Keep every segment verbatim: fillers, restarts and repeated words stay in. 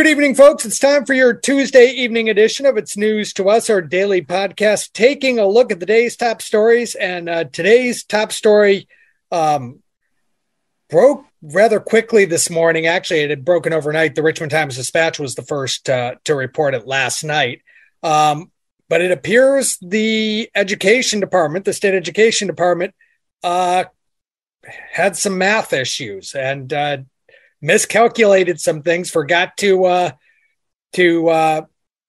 Good evening, folks. It's time for your Tuesday evening edition of It's News to Us, our daily podcast, taking a look at the day's top stories. And uh, today's top story um, broke rather quickly this morning. Actually, it had broken overnight. The Richmond Times-Dispatch was the first uh, to report it last night. Um, but it appears the Education Department, the State Education Department, uh, had some math issues and uh miscalculated some things, forgot to uh, to uh,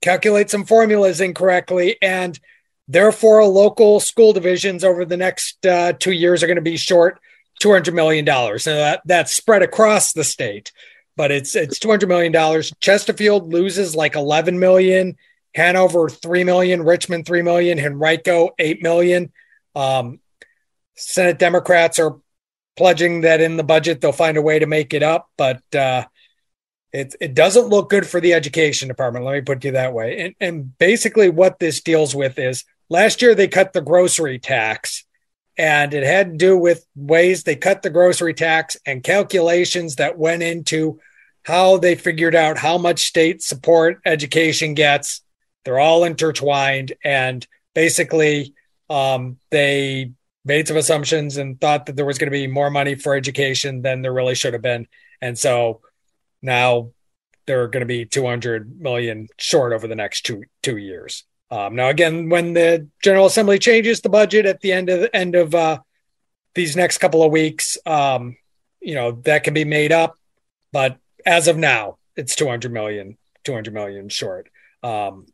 calculate some formulas incorrectly, and therefore local school divisions over the next uh, two years are going to be short two hundred million dollars. Now that, that's spread across the state, but it's it's two hundred million dollars. Chesterfield loses like eleven million dollars, Hanover three million dollars, Richmond three million dollars, Henrico eight million dollars. Um, Senate Democrats are pledging that in the budget they'll find a way to make it up, but uh, it it doesn't look good for the Education Department. Let me put it that way. And, and basically what this deals with is last year they cut the grocery tax, and it had to do with ways they cut the grocery tax and calculations that went into how they figured out how much state support education gets. They're all intertwined, and basically um, they made some assumptions and thought that there was going to be more money for education than there really should have been. And so now they're going to be two hundred million dollars short over the next two, two years. Um, now, again, when the General Assembly changes the budget at the end of the end of uh, these next couple of weeks, um, you know, that can be made up, but as of now, it's two hundred million, two hundred million short. Um,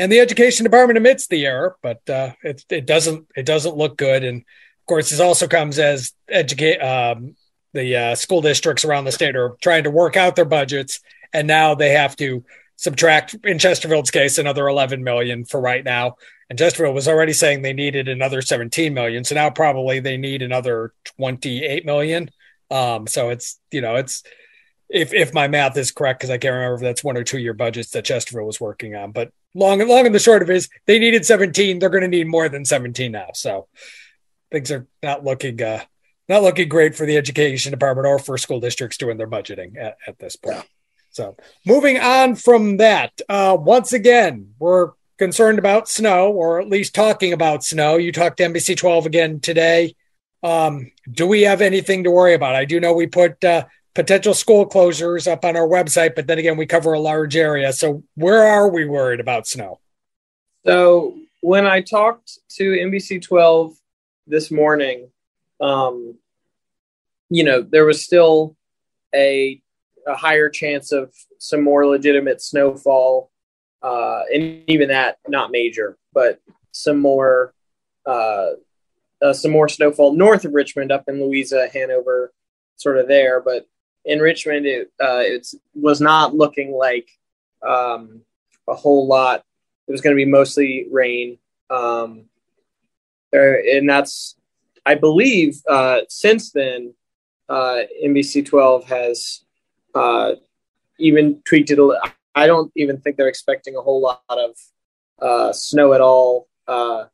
And the Education Department admits the error, but uh, it it doesn't it doesn't look good. And of course, this also comes as educate um, the uh, school districts around the state are trying to work out their budgets, and now they have to subtract, in Chesterfield's case, another eleven million dollars for right now. And Chesterfield was already saying they needed another seventeen million dollars, so now probably they need another twenty-eight million dollars. Um, so it's you know it's if if my math is correct, because I can't remember if that's one or two year budgets that Chesterfield was working on, but Long and long and the short of it is they needed seventeen. They're going to need more than seventeen now. So things are not looking uh, not looking great for the Education Department or for school districts doing their budgeting at, at this point. Yeah. So moving on from that, uh, once again, we're concerned about snow, or at least talking about snow. You talked to N B C twelve again today. Um, do we have anything to worry about? I do know we put uh, potential school closures up on our website, but then again, we cover a large area. So where are we worried about snow? So when I talked to N B C twelve this morning, um, you know, there was still a, a higher chance of some more legitimate snowfall. Uh, and even that, not major, but some more, uh, uh, some more snowfall north of Richmond, up in Louisa, Hanover, sort of there, but in Richmond, it uh, it's, was not looking like um, a whole lot. It was going to be mostly rain. Um, there, and that's, I believe, uh, since then, uh, N B C twelve has uh, even tweaked it a little. I don't even think they're expecting a whole lot of uh, snow at all uh,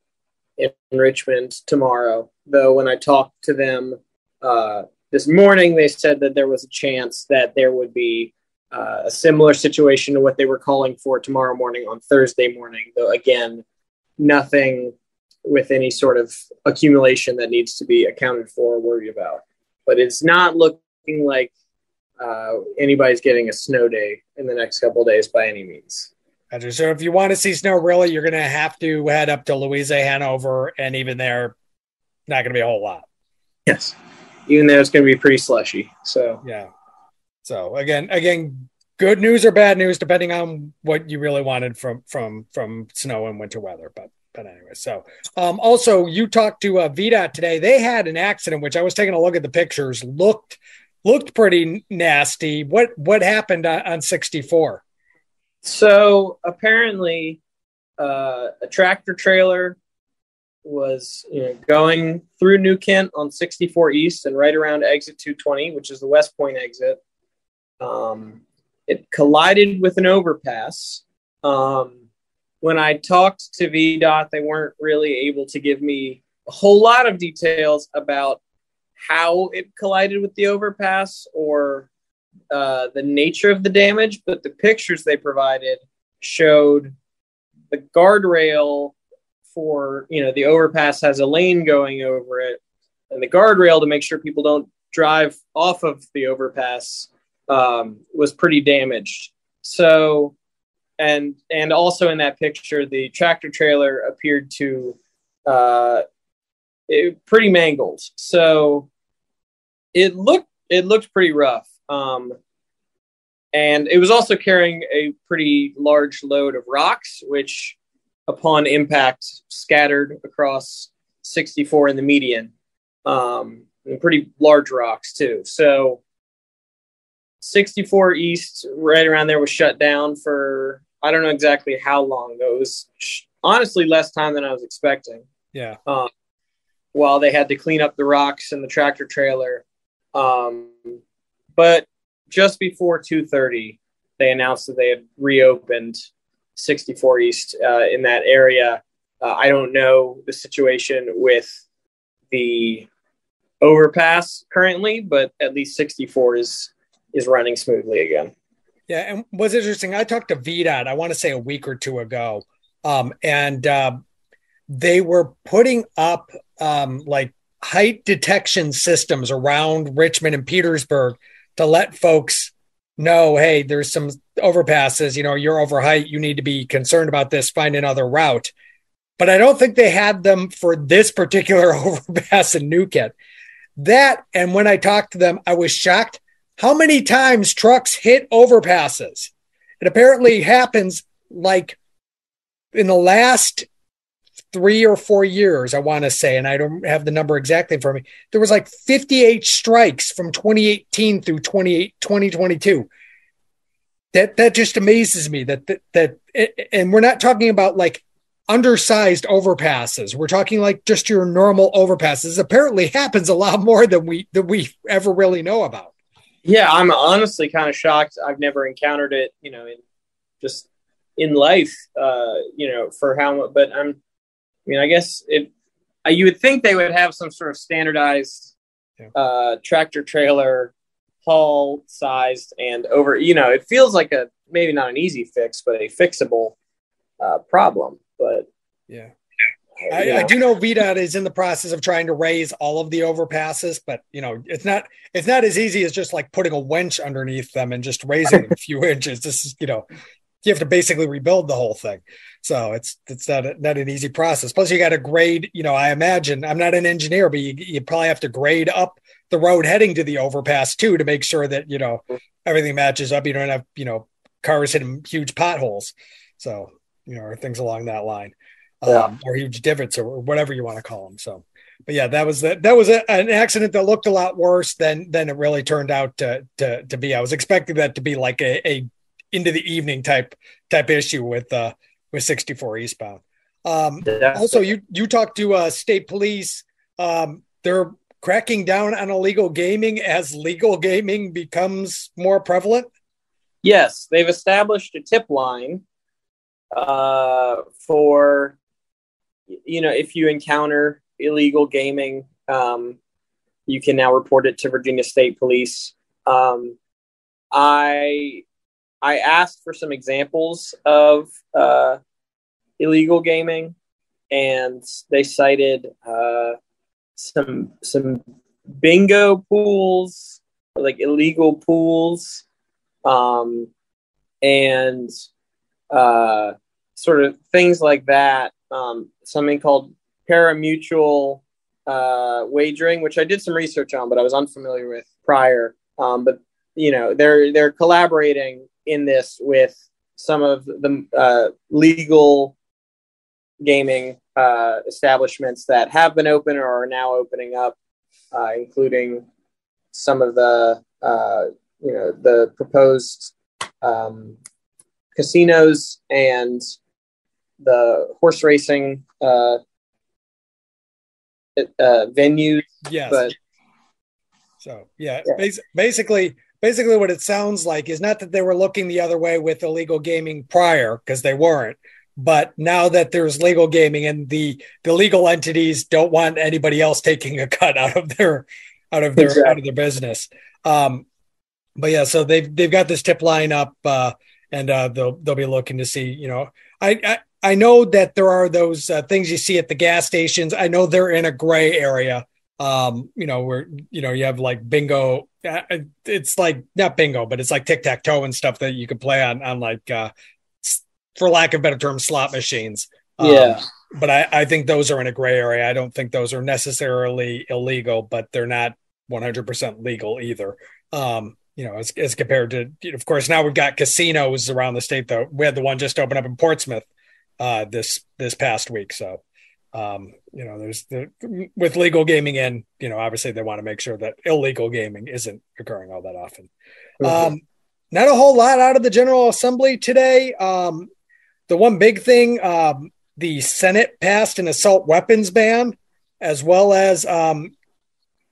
in Richmond tomorrow. Though when I talked to them uh, this morning, they said that there was a chance that there would be uh, a similar situation to what they were calling for tomorrow morning on Thursday morning, though, again, nothing with any sort of accumulation that needs to be accounted for or worried about. But it's not looking like uh, anybody's getting a snow day in the next couple of days by any means. So if you want to see snow, really, you're going to have to head up to Louisa, Hanover, and even there, not going to be a whole lot. Yes. Even though it's going to be pretty slushy. So, yeah. So again, again, good news or bad news, depending on what you really wanted from, from, from snow and winter weather. But, but anyway, so um, also you talked to uh, V DOT today. They had an accident, which I was taking a look at the pictures, looked, looked pretty nasty. What, what happened on, on sixty-four? So apparently uh, a tractor trailer was you know, going through New Kent on sixty-four East and right around exit two twenty, which is the West Point exit. Um, it collided with an overpass. Um, when I talked to V DOT, they weren't really able to give me a whole lot of details about how it collided with the overpass or uh, the nature of the damage, but the pictures they provided showed the guardrail for, you know, the overpass has a lane going over it, and the guardrail to make sure people don't drive off of the overpass um, was pretty damaged. So, and, and also in that picture, the tractor trailer appeared to uh, it, pretty mangled. So it looked, it looked pretty rough. Um, and it was also carrying a pretty large load of rocks, which upon impact scattered across sixty-four in the median. Um, and pretty large rocks too. So sixty-four East, right around there, was shut down for, I don't know exactly how long, though. It was sh- honestly less time than I was expecting. Yeah. Um, while they had to clean up the rocks and the tractor trailer. Um, but just before two thirty, they announced that they had reopened sixty-four East uh, in that area. Uh, I don't know the situation with the overpass currently, but at least sixty-four is is running smoothly again. Yeah, and what's interesting, I talked to V DOT, I want to say a week or two ago, um, and uh, they were putting up um, like height detection systems around Richmond and Petersburg to let folks know, hey, there's some overpasses, you know, you're over height, you need to be concerned about this, find another route. But I don't think they had them for this particular overpass in New Kent. That, and when I talked to them, I was shocked how many times trucks hit overpasses. It apparently happens like in the last three or four years, I want to say, and I don't have the number exactly for me. There was like fifty-eight strikes from twenty eighteen through twenty twenty-two. That that just amazes me that, that, that and we're not talking about like undersized overpasses. We're talking like just your normal overpasses. Apparently happens a lot more than we, than we ever really know about. Yeah. I'm honestly kind of shocked. I've never encountered it, you know, in just in life, uh, you know, for how, but I'm, I mean, I guess it, you would think they would have some sort of standardized yeah. uh, tractor trailer haul sized and over, you know, it feels like a, maybe not an easy fix, but a fixable uh, problem. But yeah, I, you know. I do know V DOT is in the process of trying to raise all of the overpasses, but you know, it's not, it's not as easy as just like putting a winch underneath them and just raising them a few inches. This is, you know, you have to basically rebuild the whole thing. So it's, it's not, a, not an easy process. Plus you got to grade, you know, I imagine, I'm not an engineer, but you, you probably have to grade up the road heading to the overpass too, to make sure that, you know, everything matches up. You don't have, you know, cars hitting huge potholes. So you know, or things along that line, um, yeah. or huge divots, or whatever you want to call them. So, but yeah, that was that. That was a, an accident that looked a lot worse than than it really turned out to to, to be. I was expecting that to be like a, a into the evening type type issue with uh, with sixty-four eastbound. Um, also, you you talked to uh, state police. Um, they're cracking down on illegal gaming as legal gaming becomes more prevalent. Yes, they've established a tip line. Uh, for, you know, if you encounter illegal gaming, um, you can now report it to Virginia State Police. Um, I, I asked for some examples of, uh, illegal gaming, and they cited, uh, some, some bingo pools, like illegal pools, um, and, uh, sort of things like that. Um, something called parimutuel uh, wagering, which I did some research on, but I was unfamiliar with prior. Um, but you know, they're they're collaborating in this with some of the uh, legal gaming uh, establishments that have been open or are now opening up, uh, including some of the uh, you know the proposed um, casinos and the horse racing uh, uh, venues. Yes. But, so yeah, yeah. Bas- basically, basically, what it sounds like is not that they were looking the other way with illegal gaming prior, because they weren't, but now that there's legal gaming and the the legal entities don't want anybody else taking a cut out of their out of their exactly. out of their business. Um, but yeah, so they've, they've got this tip line up, uh, and uh, they'll, they'll be looking to see, you know, I, I, I know that there are those uh, things you see at the gas stations. I know they're in a gray area, um, you know, where, you know, you have like bingo. It's like not bingo, but it's like tic-tac-toe and stuff that you could play on, on like, uh, for lack of better term, slot machines. Yeah. Um, but I, I think those are in a gray area. I don't think those are necessarily illegal, but they're not one hundred percent legal either. Um, you know, as, as compared to, of course, now we've got casinos around the state, though. We had the one just open up in Portsmouth uh, this, this past week. So, um, you know, there's the, with legal gaming in, you know, obviously they want to make sure that illegal gaming isn't occurring all that often. Mm-hmm. Um, not a whole lot out of the General Assembly today. Um, the one big thing, um, the Senate passed an assault weapons ban, as well as um,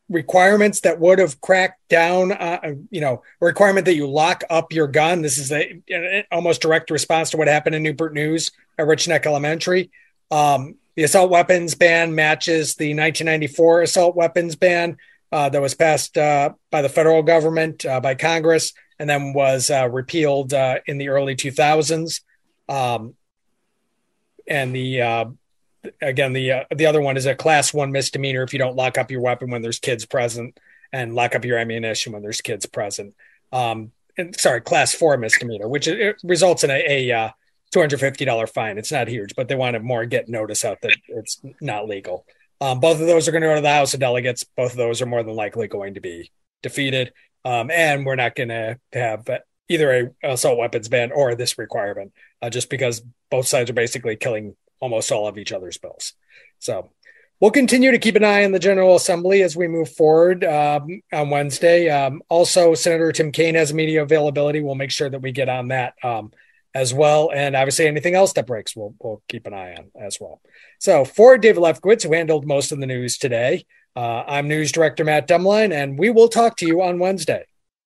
requirements that would have cracked down, uh, you know, requirement that you lock up your gun. This is a, an almost direct response to what happened in Newport News at Richneck Elementary. Um, the assault weapons ban matches the nineteen ninety-four assault weapons ban uh, that was passed uh, by the federal government, uh, by Congress, and then was uh, repealed uh, in the early two thousands. Um, And the, uh, again, the, uh, the other one is a class one misdemeanor if you don't lock up your weapon when there's kids present, and lock up your ammunition when there's kids present. Um, and sorry, class four misdemeanor, which it results in a, a uh, two hundred fifty dollars fine. It's not huge, but they wanted more get notice out that it's not legal. Um, both of those are going to go to the House of Delegates. Both of those are more than likely going to be defeated. Um, and we're not going to have either a assault weapons ban or this requirement, uh, just because both sides are basically killing almost all of each other's bills. So we'll continue to keep an eye on the General Assembly as we move forward um, on Wednesday. Um, also, Senator Tim Kaine has media availability. We'll make sure that we get on that um, as well. And obviously anything else that breaks, we'll, we'll keep an eye on as well. So for David Lefkowitz, who handled most of the news today, uh, I'm News Director Matt Dumline, and we will talk to you on Wednesday.